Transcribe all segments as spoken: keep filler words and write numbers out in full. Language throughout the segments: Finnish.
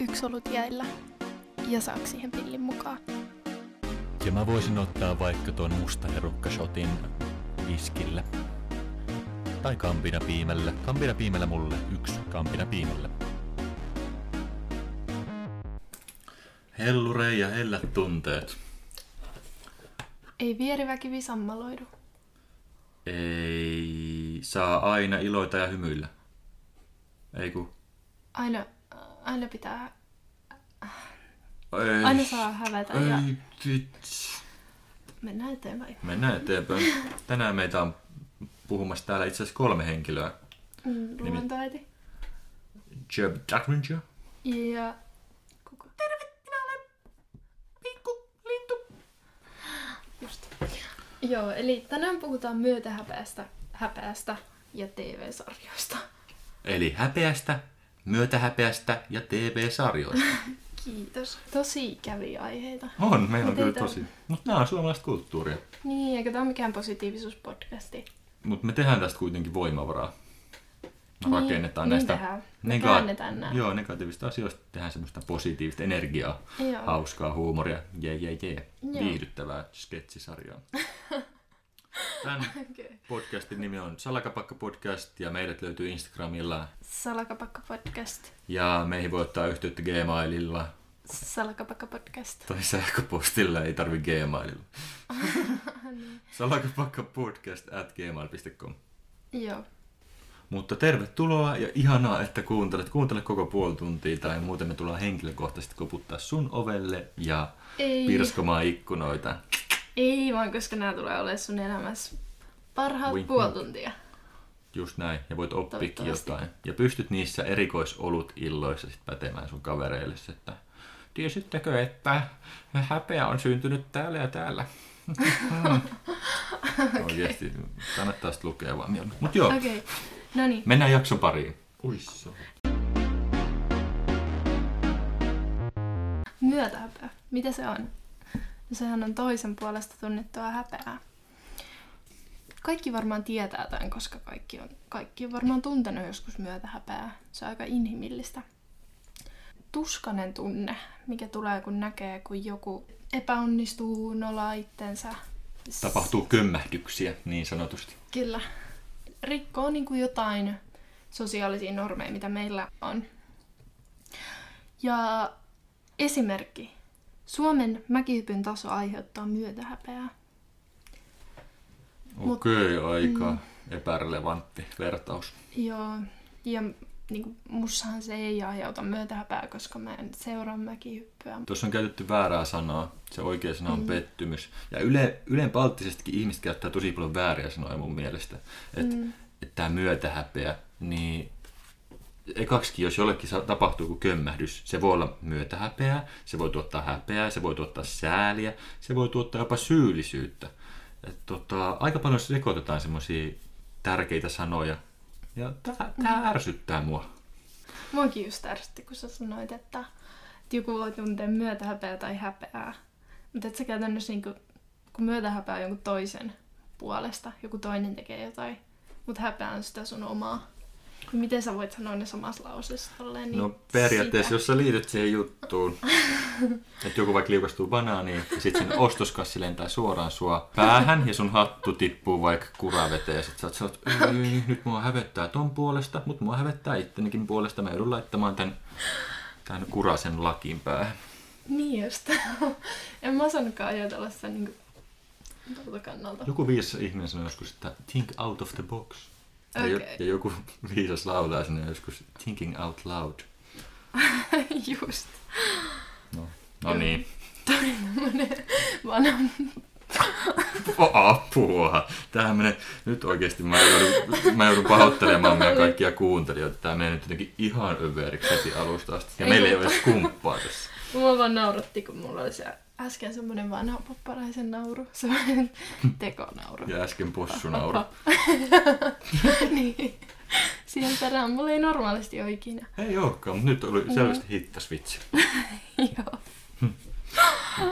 yksi olut jäillä ja saako siihen pillin mukaan. Ja mä voisin ottaa vaikka tuon mustaherukkashotin viskille. Tai kampina piimällä. Kampina piimällä mulle. Yksi kampina piimällä. Hellurei ja hellät tunteet. Ei vieriväkivi sammaloidu. Ei saa aina iloita ja hymyillä. Eiku. Aina, aina pitää... Ei. Aina saa hävetä ei, ja... Tits. Mennään eteenpäin. Mennään eteenpäin. Tänään meitä on puhumassa täällä itse asiassa kolme henkilöä. Mm, Luontoäiti. Nimi... Job Darkranger. Ja... Kuko. Tervetuloa, olen Pikkulintu. Just. Joo, eli tänään puhutaan myötähäpeästä, häpeästä ja T V-sarjoista. Eli häpeästä, myötähäpeästä ja T V-sarjoista. Kiitos. Tosi ikäviä aiheita. On, meillä on kyllä tosi. Mutta nämä on suomalaista kulttuuria. Niin, eikä tämä ole mikään positiivisuuspodcasti. Mutta me tehdään tästä kuitenkin voimavaraa. Me niin, rakennetaan niin näistä nega- joo, negatiivista asioista, tehdään semmoista positiivista energiaa, joo. Hauskaa huumoria, jee, jee, jee, viihdyttävää sketsisarjaa. Tämän okay. podcastin nimi on Salakapakkapodcast ja meidät löytyy Instagramilla Salakapakkapodcast. Ja meihin voi ottaa yhteyttä Gmaililla Salakapakkapodcast. Tai sähköpostilla, ei tarvi Gmaililla. Niin. Salakapakkapodcast at gmail dot com. Joo. Mutta tervetuloa ja ihanaa, että kuuntelet. Kuuntele koko puoli tuntia tai muuten me tullaan henkilökohtaisesti koputtaa sun ovelle ja ei. Pirskomaan ikkunoita. Ei vaan, koska nämä tulee olemaan sun elämässä parhaat wink, puoli tuntia. Just näin. Ja voit oppikin jotain. Ja pystyt niissä erikoisolut illoissa sit pätemään sun kavereille, että tiesittekö, että häpeä on syntynyt täällä ja täällä. Okay. Oikeesti. Kannattaa sit lukea vaan. Mut joo. Okay. Noniin. Mennään jakson pariin. Uissa. Myötähäpeä. Mitä se on? Sehän on toisen puolesta tunnettua häpeää. Kaikki varmaan tietää tämän, koska kaikki on, kaikki on varmaan tuntenut joskus myötähäpeää. Se on aika inhimillistä. Tuskainen tunne, mikä tulee kun näkee, kun joku epäonnistuu, nolaa itsensä. Tapahtuu kömmähdyksiä, niin sanotusti. Kyllä. Rikkoo niin kuin jotain sosiaalisia normeja, mitä meillä on. Ja esimerkki. Suomen mäkihypyn taso aiheuttaa myötähäpeää. Okei, okay, aika mm, epärelevantti vertaus. Joo, ja niin kuin, mussahan se ei aiheuta myötähäpeää, koska mä en seuraa mäkihyppyä. Tuossa on käytetty väärää sanaa. Se oikea sana on mm. pettymys. Ja yle, ylenpalttisestikin ihmiset käyttää tosi paljon vääriä sanoja mun mielestä. Että mm. et tämä myötähäpeä, niin... Ekaksikin, jos jollekin tapahtuu kuin kömmähdys, se voi olla myötähäpeää, se voi tuottaa häpeää, se voi tuottaa sääliä, se voi tuottaa jopa syyllisyyttä. Et tota, aika paljon sekoitetaan semmoisia tärkeitä sanoja, ja tää, tää ärsyttää mua. Muakin just ärsytti, kun sä sanoit, että joku voi tuntea myötähäpeää tai häpeää. Mutta et sä käytännössä niin kun, kun myötähäpeää jonkun toisen puolesta, joku toinen tekee jotain, mutta häpeää on sitä sun omaa. Miten sä voit sanoa ne samassa lauseessa? Niin no periaatteessa, sitä. Jos sä liityt siihen juttuun, että joku vaikka liukastuu banaaniin, ja sit sen ostoskassi lentää suoraan sua päähän, ja sun hattu tippuu vaikka kuraveteen, ja sit sä oot sanot, nyt mua hävettää ton puolesta, mut mua hävettää ittenikin puolesta, mä joudun laittamaan tän, tän kurasen lakin päähän. Niin just. En mä osannutkaan ajatella sen niin tuolta kannalta. Joku viisas ihminen sanoi joskus, että think out of the box. Ja, okay. Ja joku viisas laulaa sinne joskus thinking out loud. Just. No, no niin. Tämä oli tämmönen vanhan... Apua! Tämähän menee... Nyt oikeesti mä joudun, mä joudun pahoittelemaan meidän kaikkia kuuntelijoita. Tämä menee nyt jotenkin ihan överiksi heti alusta asti. Ja ei meillä ei ole edes kumppaa tässä. Mua vaan nauratti, kun mulla oli se äsken semmoinen vanha papparaisen nauru. Semmoinen tekonauru. Ja äsken possunauru. Niin. Siihen perään mulla ei normaalisti ole ikinä. Ei olekaan, mutta nyt oli selvästi hittas vitsi. Joo.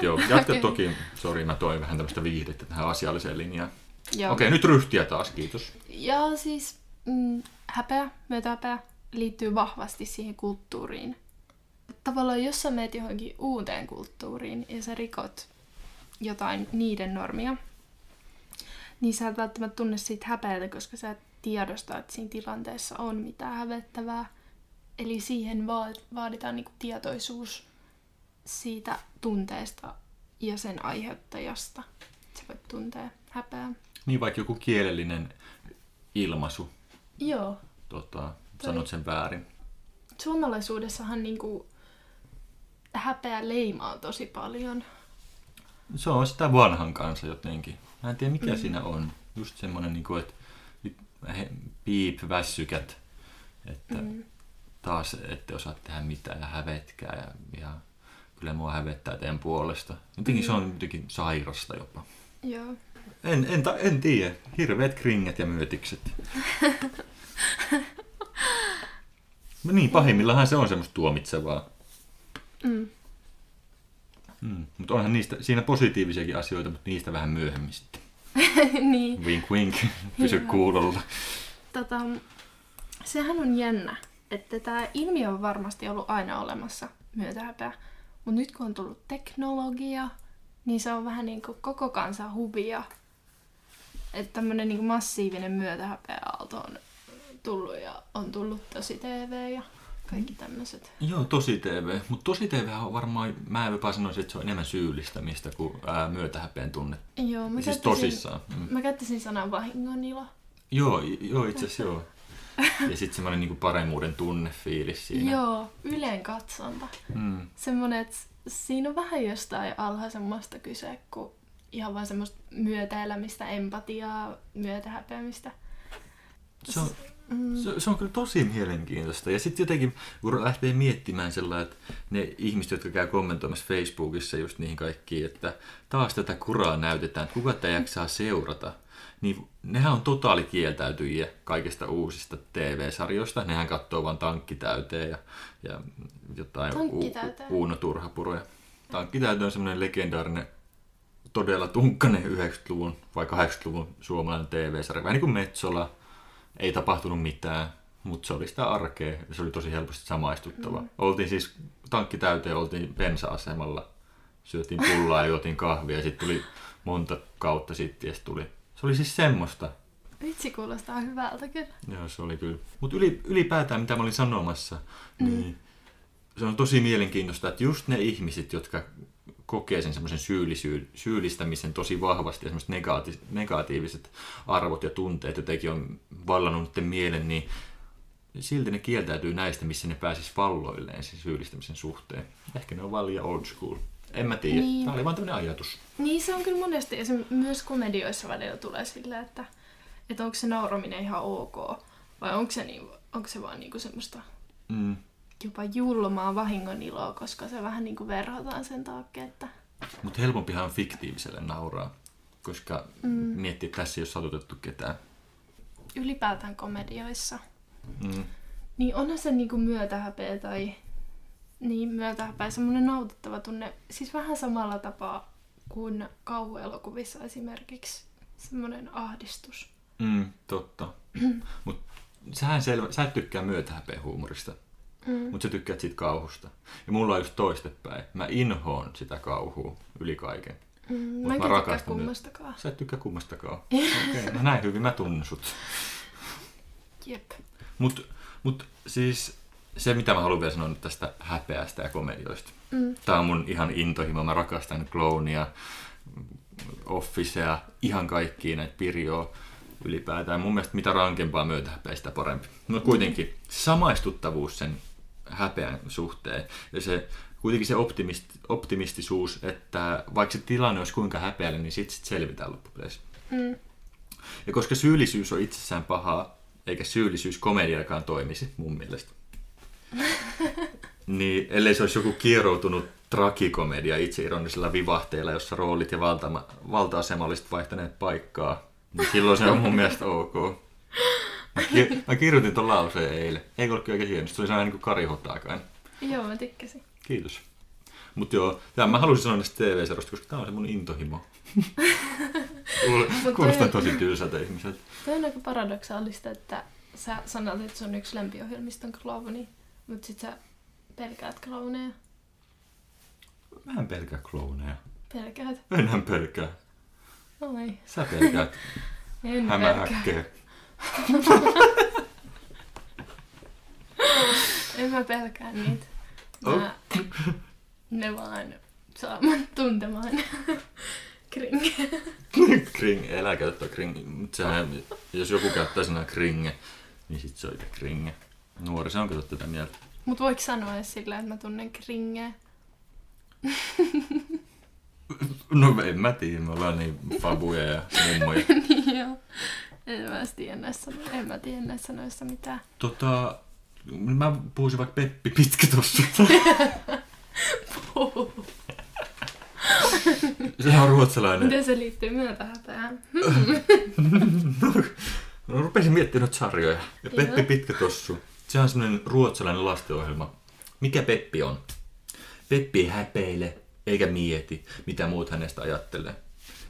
Joo, jatka toki. Sori, mä toin vähän tämmöistä viihdettä tähän asialliseen linjaan. Okei, okay, nyt ryhtiä taas, kiitos. Ja siis mm, häpeä, myötähäpeä liittyy vahvasti siihen kulttuuriin. tavallaan jos sä meet johonkin uuteen kulttuuriin ja sä rikot jotain niiden normia, niin sä et välttämättä tunne siitä häpeätä, koska sä et tiedosta, että siinä tilanteessa on mitään hävettävää. Eli siihen vaaditaan niinku tietoisuus siitä tunteesta ja sen aiheuttajasta. Sä voit tuntea häpeää. Niin, vaikka joku kielellinen ilmaisu. Joo. Tota, sanot sen väärin. Suomalaisuudessahan niinku häpeä leimaa tosi paljon. Se on sitä vanhan kanssa jotenkin. Mä en tiedä mikä mm. siinä on. Just semmoinen, niinku, että piip-vässykät, että mm. taas ette osaa tehdä mitään ja hävetkää. Ja, ja kyllä mua hävettää teidän puolesta. Jotenkin mm. se on jotenkin sairasta jopa. Joo. En, en, ta- en tiedä. Hirveät kringet ja myötikset. Niin, pahimmillahan se on semmoista tuomitsevaa. Mm. Mm, mutta onhan niistä, siinä positiivisiakin asioita, mutta niistä vähän myöhemmin sitten. Niin. Wink wink, pysy kuulolla. Tota, sehän on jännä, että tämä ilmiö on varmasti ollut aina olemassa myötähäpeä. Mutta nyt kun on tullut teknologia, niin se on vähän niin kuin koko kansan huvia. Että tämmöinen niin kuin massiivinen myötähäpeä-aalto on tullut ja on tullut tosi T V ja kaikki tämmöiset. Joo, tosi T V. Mutta tosi T V on varmaan, mä jopa sanoisin, että se on enemmän syyllistämistä kuin ää, myötähäpeen tunne. Joo, mä siis tosissaan. Mm. Mä käyttäisin sanan vahingonilo. Joo, joo itse asiassa joo. Ja sitten semmoinen niinku paremmuuden tunnefiilis siinä. Joo, yleen katsonta. Mm. Semmoinen, että siinä on vähän jostain alhaisemmasta kyse kuin ihan vaan semmoista myötäelämistä, empatiaa, myötähäpeämistä. Se on, se, se on kyllä tosi mielenkiintoista. Ja sitten jotenkin, kun lähtee miettimään sellainen, että ne ihmiset, jotka käy kommentoimassa Facebookissa just niihin kaikkiin, että taas tätä kuraa näytetään, että kuka tätä jaksaa seurata, niin nehän on totaalikieltäytyjiä kaikista uusista T V-sarjoista. Nehän katsoo vaan Tankkitäyteen ja, ja jotain Uuno Turhapuroja. Tankkitäyte on semmoinen legendaarinen, todella tunkkainen yhdeksänkymmentäluvun vai kahdeksankymmentäluvun suomalainen T V-sarja. Vähän niin kuin Metsola. Ei tapahtunut mitään, mutta se oli sitä arkea. Se oli tosi helposti samaistuttava. Mm. Oltiin siis Tankkitäyteen, oltiin bensa-asemalla, syötiin pullaa ja juotiin kahvia ja sitten tuli monta kautta sitten ja sit tuli. Se oli siis semmoista. Vitsi, kuulostaa hyvältä kyllä. Joo, se oli kyllä. Mutta ylipäätään mitä mä olin sanomassa, mm. niin se on tosi mielenkiintoista, että just ne ihmiset, jotka kokee sen semmoisen syyllisy- syyllistämisen tosi vahvasti ja semmoiset negati- negatiiviset arvot ja tunteet jotenkin on vallannut niiden mielen, niin silti ne kieltäytyy näistä, missä ne pääsis valloilleen sen syyllistämisen suhteen. Ehkä ne on vaan liian old school. En mä tiedä. Niin. Tämä oli vaan tämmöinen ajatus. Niin, se on kyllä monesti. Esimerkiksi myös komedioissa välillä tulee sillä, että, että onko se nauraminen ihan ok vai onko se, niin, onko se vaan niinku semmoista... Mm. jopa julmaa vahingon iloa, koska se vähän niin kuin verhotaan sen taakke, että... Mutta helpompihan on fiktiiviselle nauraa, koska mm. miettii, että tässä ei ole satutettu ketään. Ylipäätään komedioissa. Mm. Niin onhan se niin kuin myötähäpeä tai niin myötähäpeä, semmoinen nautittava tunne. Siis vähän samalla tapaa kuin kauhuelokuvissa esimerkiksi semmoinen ahdistus. Mm, totta. Mutta sähän selvä, sä et tykkää myötähäpeä huumorista. Mm. Mutta sä tykkäät siitä kauhusta. Ja mulla on just toistepäin. Mä inhoon sitä kauhua yli kaiken. Mm, mä en tykkää kummastakaan. Myös. Sä et tykkää kummastakaan. Okay. No näin hyvin mä tunnen sut. Jep. Mut, mut siis se mitä mä haluan vielä sanoa tästä häpeästä ja komedioista. Mm. Tää on mun ihan intohimo. Mä rakastan Clownia, Officea, ihan kaikkia näitä pirjoa. Ylipäätään mun mielestä mitä rankempaa myötähäpeä, sitä parempi. No kuitenkin samaistuttavuus sen häpeän suhteen ja se, kuitenkin se optimist, optimistisuus, että vaikka se tilanne olisi kuinka häpeällä, niin sit, sit selvitään loppupeleissä. Mm. Ja koska syyllisyys on itsessään pahaa, eikä syyllisyys komediakaan toimisi mun mielestä, niin ellei se olisi joku kieroutunut tragikomedia itseironisella vivahteella, jossa roolit ja valta, valta-asema olisivat vaihtaneet paikkaa, niin silloin se on mun mielestä ok. Mä, ki- mä kirjoitin ton lauseen eilen. Eikö ollut oikein hienosti? Se oli sellainen niin kuin karihotaakaan. Joo, mä tykkäsin. Kiitos. Mut joo, tämän mä halusin sanoa näistä T V-sarjoista, koska tää on se mun intohimo. Kuulostaa tosi tylsältä ihmiseltä. Toi on aika paradoksaalista, että sä sanot, että sun yksi lempiohjelmista on Clowni, mut sit sä Pelkäät klooneja? Mä en pelkää klooneja. Pelkäät? Mennään pelkää. Oi. Sä pelkäät. En hämähäkkejä. En mä pelkää niitä. Mä, oh. Ne vaan saa mut tuntemaan kringeä. Kringe, elä käyttää kringe. Sehän, jos joku käyttää sanaa kringe, niin sit se on itse kringe. Nuori, se onko tätä mieltä? Mut voiko sanoa edes sillä, että mä tunnen kringeä? No en mä tiedä, me ollaan niin fabuja ja mummoja. Niin joo. En mä tiedä näissä, en mä tiedä näissä noissa mitään. Tota, mä puhuisin vaikka Peppi Pitkä tossu. Puhu. Sehän on ruotsalainen. Miten se liittyy myötähätään? No, rupesin miettimään noita sarjoja. Ja Peppi Pitkä tossu. Se on semmoinen ruotsalainen lastenohjelma. Mikä Peppi on? Peppi ei häpeile eikä mieti, mitä muut hänestä ajattelee.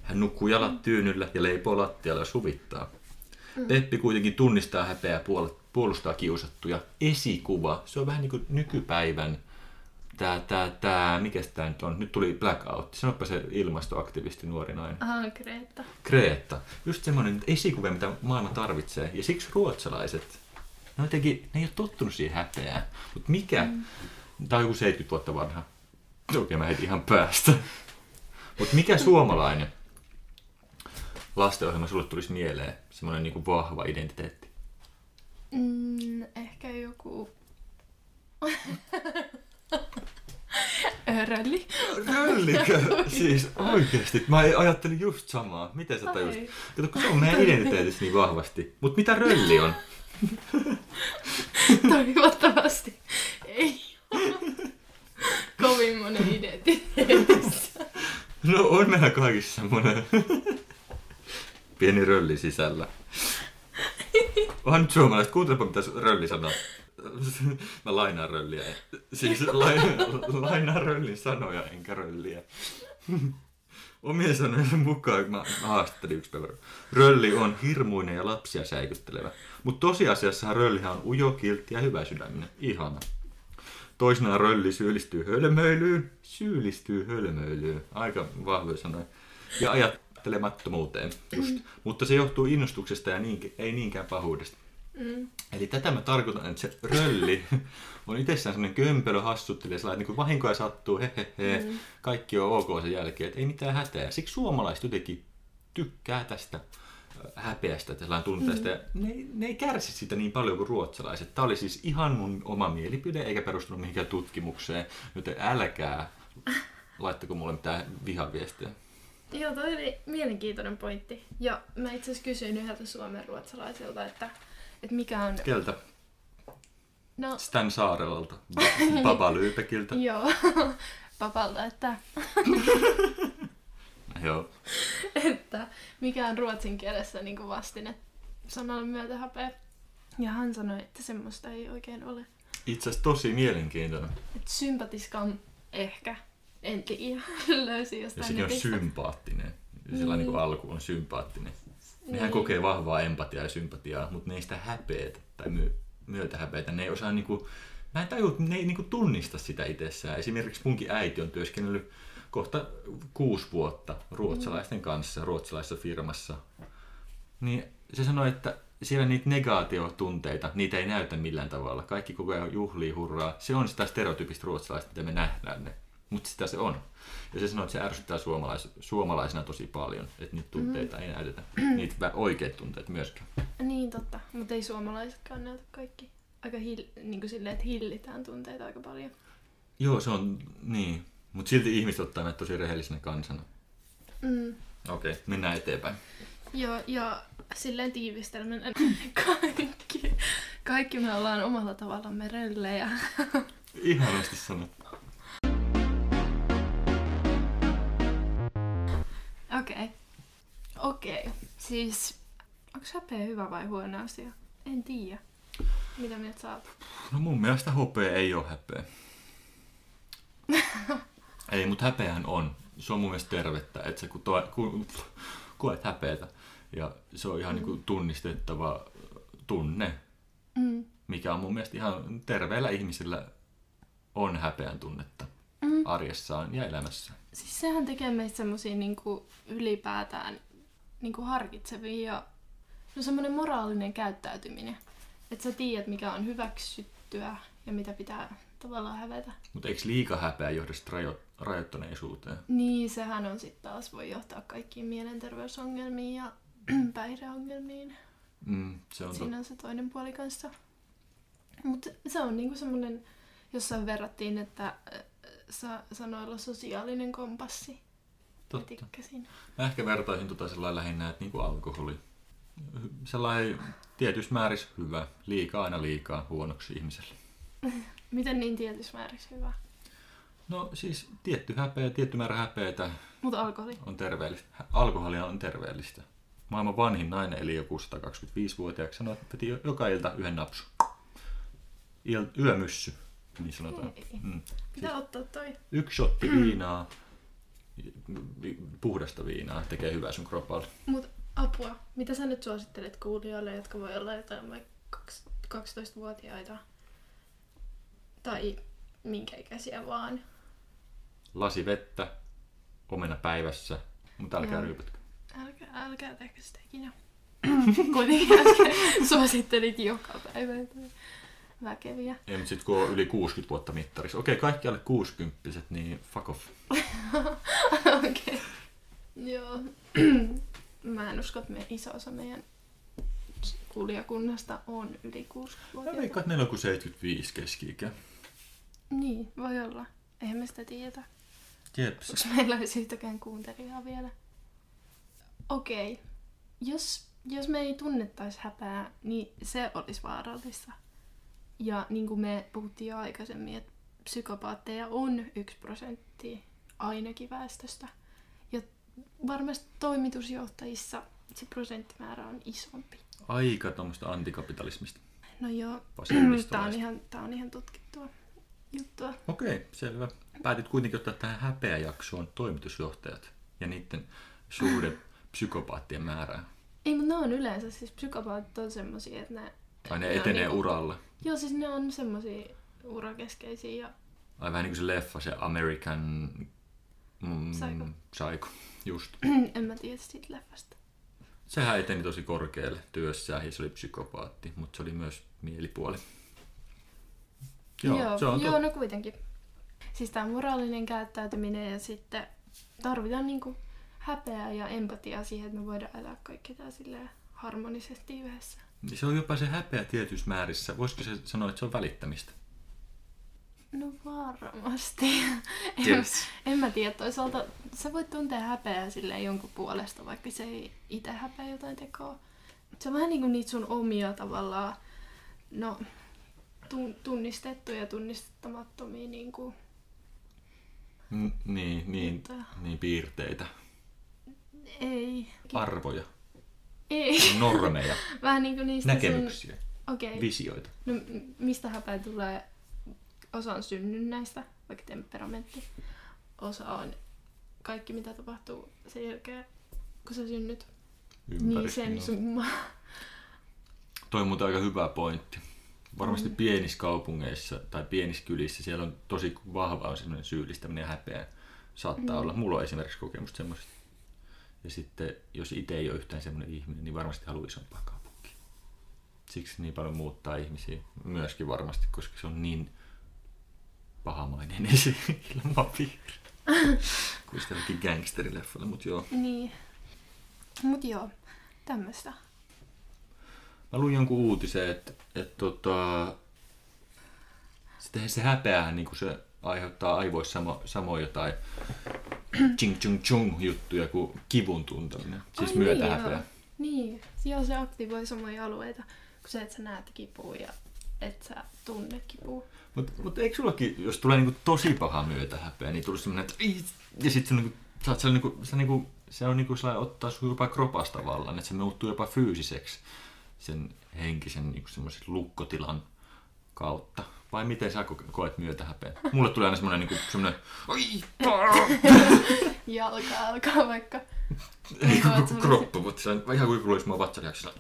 Hän nukkuu jalat tyynyllä ja leipoo lattialla ja suvittaa. Mm. Peppi kuitenkin tunnistaa häpeää ja puolustaa kiusattuja. Esikuva. Se on vähän niin kuin nykypäivän. Tää, tää, tää, mikäs tää nyt on? Nyt tuli blackout. Sanoppa se ilmastoaktivisti nuori nainen. Aha, Kreetta. Kreetta. Just semmoinen esikuva, mitä maailma tarvitsee. Ja siksi ruotsalaiset, ne, jotenkin, ne ei ole tottunut siihen häpeään. Mut mikä? Mm. Tää on joku seitsemänkymmentä vuotta vanha. Okei, mä heti ihan päästä. Mut mikä suomalainen lastenohjelma sulle tulisi mieleen? Semmoinen niinku vahva identiteetti. Mm, ehkä joku... Rölli. Röllikö? Siis oikeesti. Mä ajattelin just samaa. Miten sä tajusit? Kato, kun se on meidän identiteetissä niin vahvasti. Mut mitä Rölli on? Toivottavasti ei ole kovin monen identiteetissä. No on meillä kaikissa semmonen pieni rölli sisällä. Onhan nyt suomalaiset. Kuuntelepa mitä Rölli sanoo. Mä lainaan Rölliä. Siis lainaan, lainaan Röllin sanoja, enkä Rölliä. Omien sanojensa mukaan mä, mä haastattelin yksi päivä. Rölli on hirmuinen ja lapsia säikyttelevä. Mutta tosiasiassa Röllihän on ujo, kiltti ja hyvä sydäminen. Ihana. Toisinaan Rölli syyllistyy hölmöilyyn. Syyllistyy hölmöilyyn. Aika vahvoja sanoja. Ja ajattelemattomuuteen just. Mm. Mutta se johtuu innostuksesta ja niinkin, ei niinkään pahuudesta. Mm. Eli tätä mä tarkoitan, että se Rölli on itsessään sellainen kömpelö, hassuttelija, sellainen, että niin kun vahinkoja sattuu, he he he, mm. kaikki on ok sen jälkeen, että ei mitään hätää. Siksi suomalaiset jotenkin tykkää tästä häpeästä, että sellainen tunteesta, mm. ja ne, ne ei kärsi sitä niin paljon kuin ruotsalaiset. Tämä oli siis ihan mun oma mielipide, eikä perustunut mihinkään tutkimukseen, joten älkää laittako mulle mitään vihaviestiä. Joo, toi oli mielenkiintoinen pointti. Ja mä itse asiassa kysyin yhdeltä suomen ruotsalaiselta, että Et mikä on... Keltä? No... Stan Saarelalta. Baba Lyypekiltä. Joo. Babalta, että... Joo. Että mikä on ruotsin kielessä niin kuin vastine sanalle myötähäpeä. Ja hän sanoi, että semmoista ei oikein ole. Itse asiassa tosi mielenkiintoinen. Et sympatiskam ehkä. En tiedä. Löysin jostain. Ja sekin on sympaattinen. Sillä niin kuin alku on sympaattinen. Nehän niin. Kokee vahvaa empatiaa ja sympatiaa, mutta ne ei sitä häpeetä tai my- myötähäpeetä. Ne ei osaa niinku, mä en tajua, ne ei niinku tunnista sitä itsessään. Esimerkiksi munkin äiti on työskennellyt kohta kuusi vuotta ruotsalaisten kanssa, ruotsalaisessa firmassa. Niin se sanoi, että siellä niitä negaatiotunteita, niitä ei näytä millään tavalla. Kaikki koko ajan juhlii, hurraa. Se on sitä stereotyypistä ruotsalaista, mitä me nähdään ne. Mutta sitä se on. Ja se sanoo, että se ärsyttää suomalais- suomalaisena tosi paljon, että niitä tunteita mm. ei näytetä. Niitä oikeat tunteet myöskään. Niin totta, mutta ei suomalaisetkaan näytä kaikki. Aika hill- niin kuin silleen, että hillitään tunteita aika paljon. Joo, se on niin. Mutta silti ihmiset ottaa meitä tosi rehellisenä kansana. Mm. Okei, okay, mennään eteenpäin. Joo, ja silleen tiivistelmänä kaikki. Kaikki me ollaan omalla tavallamme röllejä. Ihanasti sanottu. Okei. Okei. Siis, onko häpeä hyvä vai huono asia? En tiedä. Mitä mieltä sä oot? No mun mielestä häpeä ei oo häpeä. Ei, mut häpeähän on. Se on mun mielestä tervettä, että sä kun to- ku- koet häpeätä. Ja se on ihan mm. niinku tunnistettava tunne, mm. mikä on mun mielestä ihan terveellä ihmisellä on häpeän tunnetta mm. arjessaan ja elämässään. Siis sehän tekee meistä semmosia niinku ylipäätään niinku harkitsevia ja no semmoinen moraalinen käyttäytyminen. Että sä tiedät, mikä on hyväksyttyä ja mitä pitää tavallaan hävetä. Mutta eikö liika häpeä johda rajo- rajoittaneisuuteen? Niin, sehän on sitten taas voi johtaa kaikkiin mielenterveysongelmiin ja päihdeongelmiin. Mm, se on Siinä to... on se toinen puoli kanssa. Mutta se on niinku semmoinen, jossain verrattiin, että sa- sanoilla sosiaalinen kompassi. Totta. Mä ehkä vertaisin tota sellainen lähinnä, että niinku alkoholi. Sellainen tietyssä määrissä hyvä, liikaa aina liikaa huonoksi ihmiselle. Miten niin tietyssä määrissä hyvä? No siis tietty häpeä, tietty määrä häpeitä. Mutta alkoholi? On terveellistä. Alkoholia on terveellistä. Maailman vanhin nainen eli joku sata kaksikymmentäviisi-vuotiaaksi sanoi, että piti joka ilta yhden napsun. Il- yömyssy, niin sanotaan. Mm. Pitää siis ottaa toi. Yksi shotti viinaa, puhdasta viinaa, tekee hyvää sun kropalle. Mut apua. Mitä sä nyt suosittelet kuulijoille, jotka voi olla jotain vaikka kaksitoistavuotiaita tai minkä ikäisiä vaan? Lasi vettä, omena päivässä, mutta älkää no. ryypätkö. Älkää, älkää tehkö sitä ikinä. Kuitenkin äsken suosittelit joka päivä. Väkeviä. Ei, mutta sit kun on yli kuusikymmentä vuotta mittarissa. Okei, kaikki alle kuusikymppiset, niin fuck off. Okei. Joo. Mä en usko, että iso osa meidän kuulijakunnasta on yli kuusikymmentävuotiaita. Mä veikkaan, että meillä on kuin seitsemänkymmentäviisi keski-ikä. Niin, voi olla. Eihän me sitä tiedetä. Jeps. Onko meillä olisi yhtäkään kuuntelijaa vielä? Okei. Okay. Jos, jos me ei tunnettaisi häpeää, niin se olisi vaarallista. Ja niin kuin me puhuttiin jo aikaisemmin, että psykopaatteja on yksi prosentti ainakin väestöstä. Varmasti toimitusjohtajissa se prosenttimäärä on isompi. Aika tuommoista antikapitalismista. No joo, tämä on ihan, tää on ihan tutkittua juttua. Okei, selvä. Päätit kuitenkin ottaa tähän häpeäjaksoon toimitusjohtajat ja niiden suhde psykopaattien määrään. Ei, mutta ne on yleensä, siis psykopaatit on semmosia, että ne... Tai ne, ne etenee niinku, uralla. Joo, siis ne on semmosia urakeskeisiä ja... Ai vähän niin kuin se leffa, se American... Mm, Psycho. Psycho, just. En mä tiedä siitä leffasta. Sehän eteni tosi korkealle työssään ja se oli psykopaatti, mutta se oli myös mielipuoli. Joo, joo, se on joo to... no kuitenkin. Siis tää moraalinen käyttäytyminen ja sitten tarvitaan niinku häpeää ja empatiaa siihen, että me voidaan elää kaikki tää silleen harmonisesti yhdessä. Se on jopa se häpeä tietyissä määrissä. Voisiko se sanoa, että se on välittämistä? No varmasti. en, yes. en mä tiedä. Toisaalta sä voit tuntea häpeää silleen jonkun puolesta, vaikka se ei itse häpeä jotain tekoa. Se on vähän niin kuin niitä sun omia tavallaan no, tunnistettuja ja tunnistettamattomia niin kuin... N- niin, niin, Mutta... niin piirteitä. Ei. Arvoja. Ei. Normeja. vähän niin kuin niistä näkemyksiä. Sun... Okay. Visioita. No mistä häpeä tulee? Osa on synnynnäistä, vaikka temperamentti. Osa on kaikki, mitä tapahtuu sen jälkeen, kun sä synnyt. Niin sen summa. Toi on muuten aika hyvä pointti. Varmasti mm. pienissä kaupungeissa tai pienissä kylissä siellä on tosi vahva on sellainen syyllistäminen ja häpeä. Saattaa mm. olla. Mulla on esimerkiksi kokemusta semmoista. Ja sitten, jos itse ei ole yhtään semmoinen ihminen, niin varmasti haluaa isompaa kaupunkia. Siksi niin paljon muuttaa ihmisiä myöskin varmasti, koska se on niin... pahamainen esi ilmapiiri. Kuin sitä jokin gangsterileffalla, mut joo. Niin. Mut joo, tämmöstä. Mä luin jonkun uutisen, että et tota... Sitten se häpeähän niinku se aiheuttaa aivoissa samo, samoin jotain ching chung chung juttuja kuin kivun tuntaminen. Siis ai myötä niin, häpeä. Joo. Niin, joo se aktivoi samoja alueita, kun se et sä näet kipua ja et sä tunne kipua. Mutta mut eikö sullakin, jos tulee niinku tosi paha myötä häpeä, niin tulee semmoinen, että ja sit se, niinku, se, niinku, se, niinku, se on niinku sellainen ottaa sun jopa kropasta tavallaan, että se muuttuu jopa fyysiseksi sen henkisen niinku semmoisen lukkotilan kautta. Vai miten sä koet myötä häpeä? Mulle tulee aina semmoinen, niinku, semmoinen oi, jalka alkaa vaikka. Ei kroppu, mutta se on ihan kuin olisi mua vatsaliaksi. No,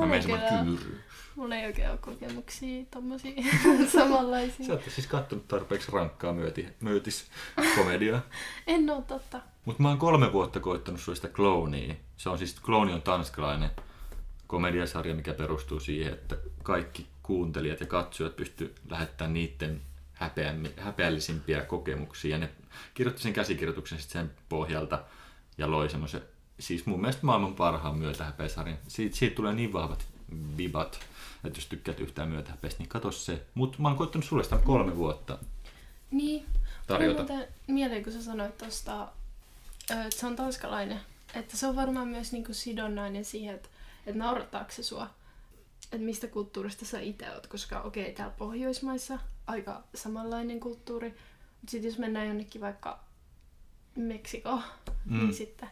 mä menen semmoinen kyyryyn. Mulla ei oikein ole kokemuksia tommosia samanlaisia. Sä ootte siis kattonut tarpeeksi rankkaa myöti, myötiskomediaa. En oo totta. Mut mä oon kolme vuotta koittanut suista Clownia. Se on siis, Clowni on tanskalainen komediasarja, mikä perustuu siihen, että kaikki kuuntelijat ja katsojat pystyy lähettämään niiden häpeällisimpiä kokemuksia. Ja ne kirjoitti sen käsikirjoituksen sit sen pohjalta ja loi semmoisen, siis mun mielestä maailman parhaan myötähäpeäsarjan. Siit, siitä tulee niin vahvat vibat, että jos tykkäät yhtään myötähäpeästä, niin katso se. Mutta mä oon koittanut sulle sitä kolme vuotta niin tarjota. Niin, mieleen kun sä sanoit tosta, että se on tanskalainen, että se on varmaan myös niinku sidonnainen siihen, että, että naurattaako se sua, että mistä kulttuurista sä itse oot, koska okei, okay, täällä Pohjoismaissa aika samanlainen kulttuuri, mutta sitten jos mennään jonnekin vaikka Meksikoon, mm. niin sitten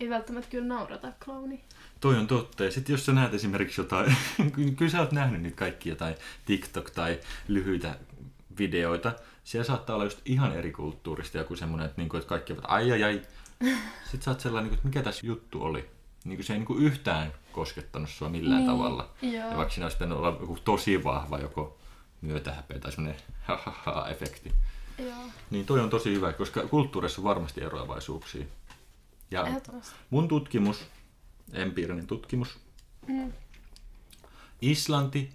ei välttämättä kyllä naurata clownia. Toi on totta. Ja sitten jos sä näet esimerkiksi jotain, kyllä sä oot nähnyt niitä kaikki jotain TikTok- tai lyhyitä videoita, siellä saattaa olla just ihan eri kulttuurista joku semmoinen, että, niinku, että kaikki ovat ai ai ai. Sitten sä oot sellainen, että mikä tässä juttu oli. Niinku se ei niinku yhtään koskettanut sua millään niin, tavalla. Joo. Ja vaikka siinä olisi pitänyt olla joku tosi vahva joko myötähäpeä tai semmoinen ha-ha-ha-efekti. Joo. Niin toi on tosi hyvä, koska kulttuurissa on varmasti eroavaisuuksia. Ja mun tutkimus, empiirinen tutkimus, mm. Islanti,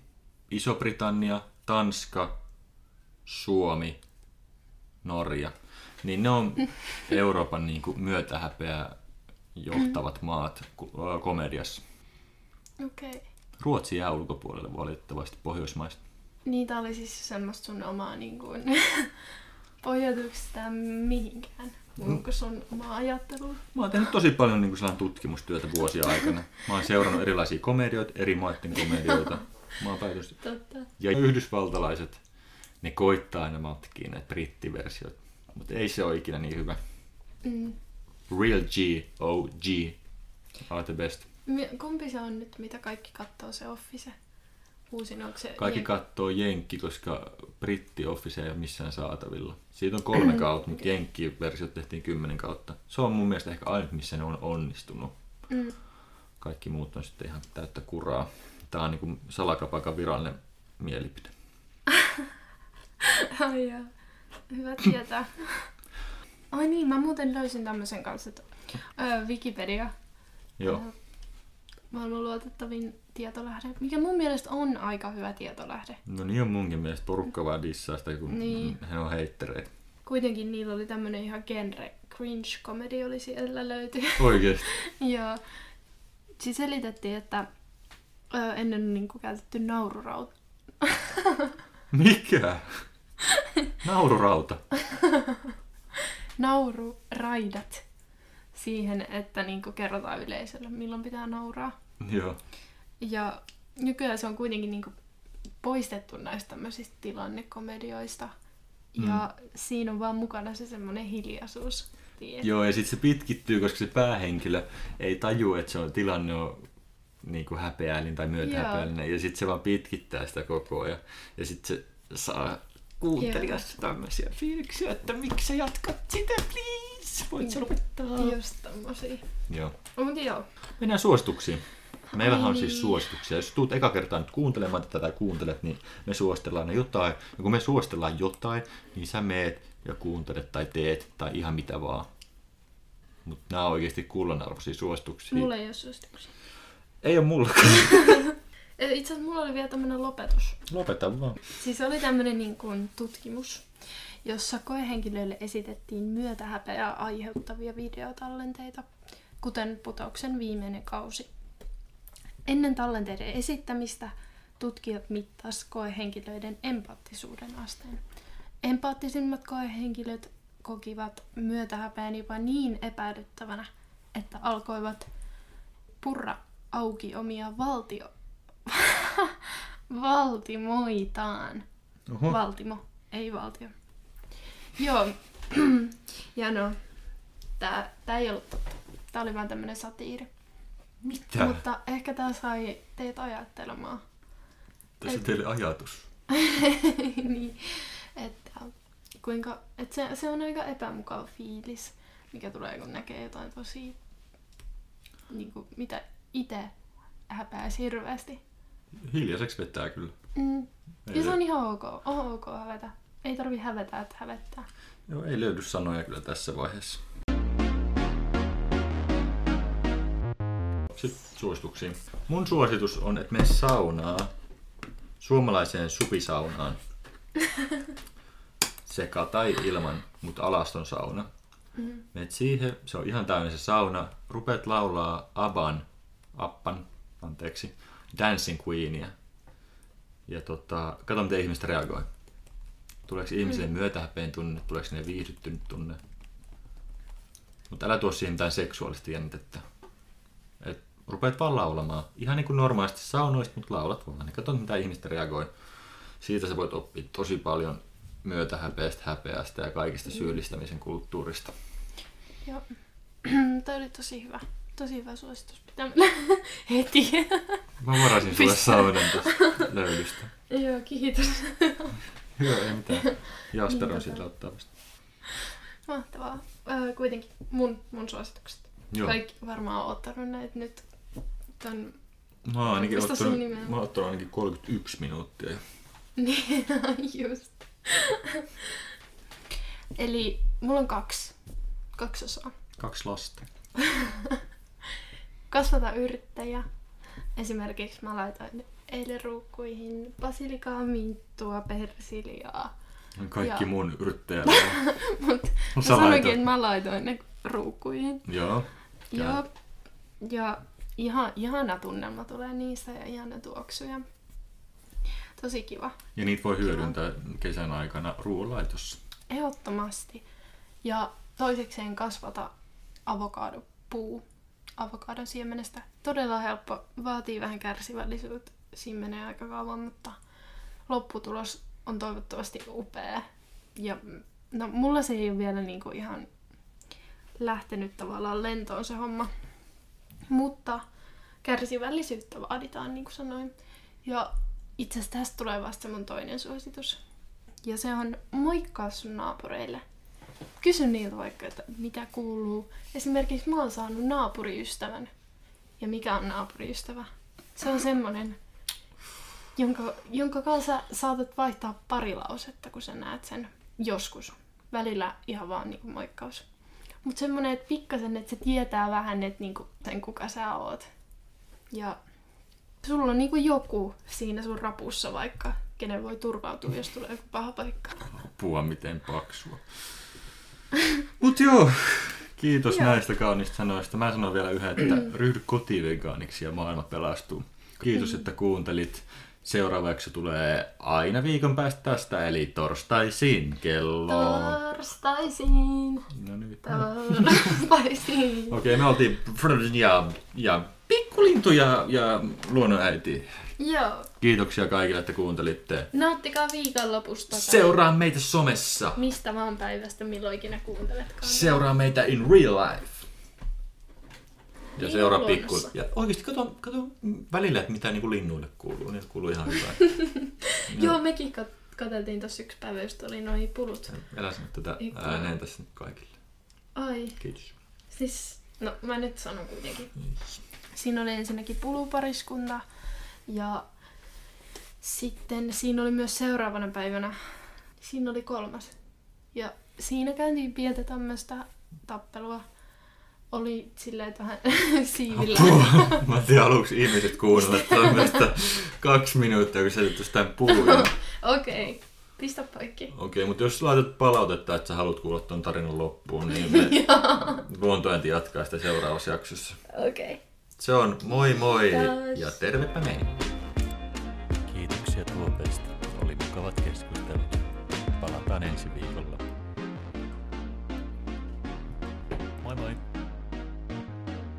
Iso-Britannia, Tanska, Suomi, Norja, niin ne on Euroopan niin kuin myötähäpeää johtavat mm. maat komediassa. Okay. Ruotsi jää ulkopuolelle valitettavasti Pohjoismaista. Niin, tää oli siis semmoista sun omaa niin kuin, pohjautuksesta mihinkään. Onko sun omaa ajattelua? Mä oon tehnyt tosi paljon niin kuin tutkimustyötä vuosia aikana. Mä oon seurannut erilaisia komedioita, eri maiden komedioita. Mä oon päätös... Totta. Ja yhdysvaltalaiset, ne koittaa aina matkiin näitä brittiversioita. Mutta ei se ole ikinä niin hyvä. Mm. Real G, O G, are the best. Kumpi se on nyt, mitä kaikki katsoo, se Office? Uusin, onko se kaikki jen... katsoo Jenkki, koska britti-Office ei ole missään saatavilla. Siitä on kolme kautta, mutta okay. Jenkki-versiot tehtiin kymmenen kautta. Se on mun mielestä ehkä ainut, missä ne on onnistunut. Mm. Kaikki muut on sitten ihan täyttä kuraa. Tää on niinku Salakapakan virallinen mielipide. Ai joo, hyvä tietää. Ai niin, mä muuten löysin tämmösen kanssa, että öö, Wikipedia. Joo. Maailman luotettavin tietolähde, mikä mun mielestä on aika hyvä tietolähde. No niin on munkin mielestä. Porukka vaan dissaa sitä, kun niin. Hän on heittereitä. Kuitenkin niillä oli tämmönen ihan genre. Cringe-komedi oli siellä löytyy. Oikeesti? Joo. Siis selitettiin, että ö, ennen on niin kuin käytetty naururauta. Mikä? Naururauta? Naururaidat. Siihen, että niin kuin kerrotaan yleisölle, milloin pitää nauraa. Joo. Ja nykyään se on kuitenkin niin kuin poistettu näistä tämmöisistä tilannekomedioista. Mm. Ja siinä on vaan mukana se semmoinen hiljaisuus. Tiedä. Joo, ja sitten se pitkittyy, koska se päähenkilö ei tajua, että se on tilanne on niin kuin häpeällinen tai myötähäpeällinen. Joo. Ja sitten se vaan pitkittää sitä koko ajan. Ja sitten se saa kuuntelijassa tämmöisiä fiiliksiä, että miksi sä jatkat sitä, please. Voit sä lopettaa. Just tommosia. Joo. Mutta joo. Mennään suosituksiin. Meillähän on siis suosituksia. Jos tuut eka kertaa nyt kuuntelemaan tätä tai kuuntelet, niin me suositellaan ne jotain. Ja kun me suositellaan jotain, niin sä meet ja kuuntelet tai teet tai ihan mitä vaan. Mutta nämä on oikeasti kullanarvoisia suosituksia. Mulla ei ole suosituksia. Ei ole mullakaan. Itse asiassa mulla oli vielä tämmönen lopetus. Lopeta vaan. Siis oli tämmönen niin kuin tutkimus, jossa koehenkilöille esitettiin myötähäpeää aiheuttavia videotallenteita, kuten Putouksen viimeinen kausi. Ennen tallenteiden esittämistä tutkijat mittasivat koehenkilöiden empaattisuuden asteen. Empaattisimmat koehenkilöt kokivat myötähäpeän jopa niin epäilyttävänä, että alkoivat purra auki omia valtio... valtimoitaan. Oho. Valtimo, ei valtio. Joo, ja no, tää, tää ei ollut totta. Tää oli vaan tämmönen satiiri. Mitä? Mutta ehkä tää sai teitä ajattelemaan. Tässä on teille ajatus. Niin, että kuinka, et se, se on aika epämukava fiilis, mikä tulee kun näkee jotain tosi, niinku, mitä ite häpääs hirveästi. hiljaiseksi vetää kyllä. Mm. Ja se on ihan ok. On ok hävetä. Ei tarvi hävetä, että hävettää. Joo, ei löydy sanoja kyllä tässä vaiheessa. Sitten suosituksiin. Mun suositus on, että mene saunaa, suomalaiseen supisaunaan. Seka tai ilman, mutta alaston sauna. Mm-hmm. Menet siihen, se on ihan täynnä se sauna. Rupeat laulaa Aban, Appan, anteeksi, Dancing Queenia. Ja tota, katso miten ihmiset reagoi. Tuleeko ihmisille mm. myötähäpeen tunne, tuleeko ne viihdyttynyt tunne. Mutta älä tuo siihen mitään seksuaalista jännitettä. Et rupeat vaan laulamaan. Ihan niin kuin normaalisti saunoista, mutta laulat vaan. Katso mitä ihmiset reagoi. Siitä sä voit oppia tosi paljon myötähäpeästä, häpeästä ja kaikista mm. syyllistämisen kulttuurista. Joo. Toi oli tosi hyvä. Tosi hyvä suositus pitää heti. Mä varasin sulle saunan tuosta löydystä. Joo, kiitos. Joo, ei mitään. Jasper on siitä ottaa vasta. Mahtavaa. Äh, kuitenkin mun, mun suositukset. Joo. Kaikki varmaan on ottanut näitä nyt. Ton... Mä oon ainakin ottanut, mä oon ottanut ainakin kolmekymmentäyksi minuuttia. Niin, no, just. Eli mulla on kaksi. Kaksi osaa. Kaksi lasta. Kasvata yrittäjä. Esimerkiksi mä laitoin eilen ruukkuihin basilikaa, minttua, persiliaa. Kaikki ja... mun yrittäjällä. Mut mä sanoinkin, että mä laitoin ne ruukkuihin. Joo. Ja, ja, ja ihan, ihana tunnelma tulee niistä ja ihana tuoksuja. Tosi kiva. Ja niitä voi hyödyntää kiva. Kesän aikana ruoanlaitossa. Ehdottomasti. Ja toisekseen kasvata avokadopuu avokadon siemenestä. Todella helppo, vaatii vähän kärsivällisyyttä. Siinä menee aika kauan, mutta lopputulos on toivottavasti upea. Ja no, mulla se ei ole vielä niinku ihan lähtenyt tavallaan lentoon se homma. Mutta kärsivällisyyttä vaaditaan, niin kuin sanoin. Ja itse asiassa tästä tulee vasta mun toinen suositus. Ja se on moikkaa sun naapureille. Kysy niiltä vaikka, että mitä kuuluu. Esimerkiksi mä oon saanut naapuriystävän. Ja mikä on naapuriystävä? Se on semmonen, jonka, jonka kanssa saatat vaihtaa pari lausetta, kun sä näet sen joskus. Välillä ihan vaan niinku moikkaus. Mut semmonen, että pikkasen, että se tietää vähän, että niinku sen kuka sä oot. Ja sulla on niinku joku siinä sun rapussa vaikka, kenen voi turvautua, jos tulee joku paha paikka. Apua, miten paksua. Mut joo, kiitos joo. näistä kaunista sanoista. Mä sanon vielä yhden, että ryhdy kotivegaaniksi ja maailma pelastuu. Kiitos, että kuuntelit. Seuraavaksi tulee aina viikon päästä tästä, eli torstaisin kello. Torstaisin. No nyt. Torstaisin. Okei, me oltiin ja, ja pikkulintu ja, ja luonnonäiti. Joo. Kiitoksia kaikille, että kuuntelitte. Nauttikaa viikonlopusta. Seuraa meitä somessa. Mistä vaan päivästä, milloin ikinä kuunteletkaan. Seuraa meitä in real life. Ja niin seuraa pikku. Ja oikeesti kato, kato välillä, että mitä niinku linnuille kuuluu. Niille kuuluu ihan hyvää. Joo, mekin kat- katseltiin tossa yksi päivä, just oli noi pulut. Elä sano tätä ääneen tässä nyt kaikille. Ai. Kiitos. Siis, no mä nyt sanon kuitenkin. Yes. Siinä oli ensinnäkin pulupariskunta. Ja sitten siinä oli myös seuraavana päivänä. Siinä oli kolmas. Ja siinä käytiin pientä tämmöstä tappelua. Oli silleen vähän siivillä. Apua. Mä en tiedä aluksi ihmiset kuunnella, että on mielestä kaksi minuuttia, kun sä jätetty sitä puhuja. Okei, okay. Pistä poikki. Okei, okay, mutta jos laitat palautetta, että sä haluat kuulla ton tarinan loppuun, niin me luontointi jatkaa sitä seuraavassa jaksossa. Okei. Okay. Se on moi moi kiitos. Ja tervepä meihin. Kiitoksia tuopeista. Oli mukavat keskustelut. Palataan ensi viikolla.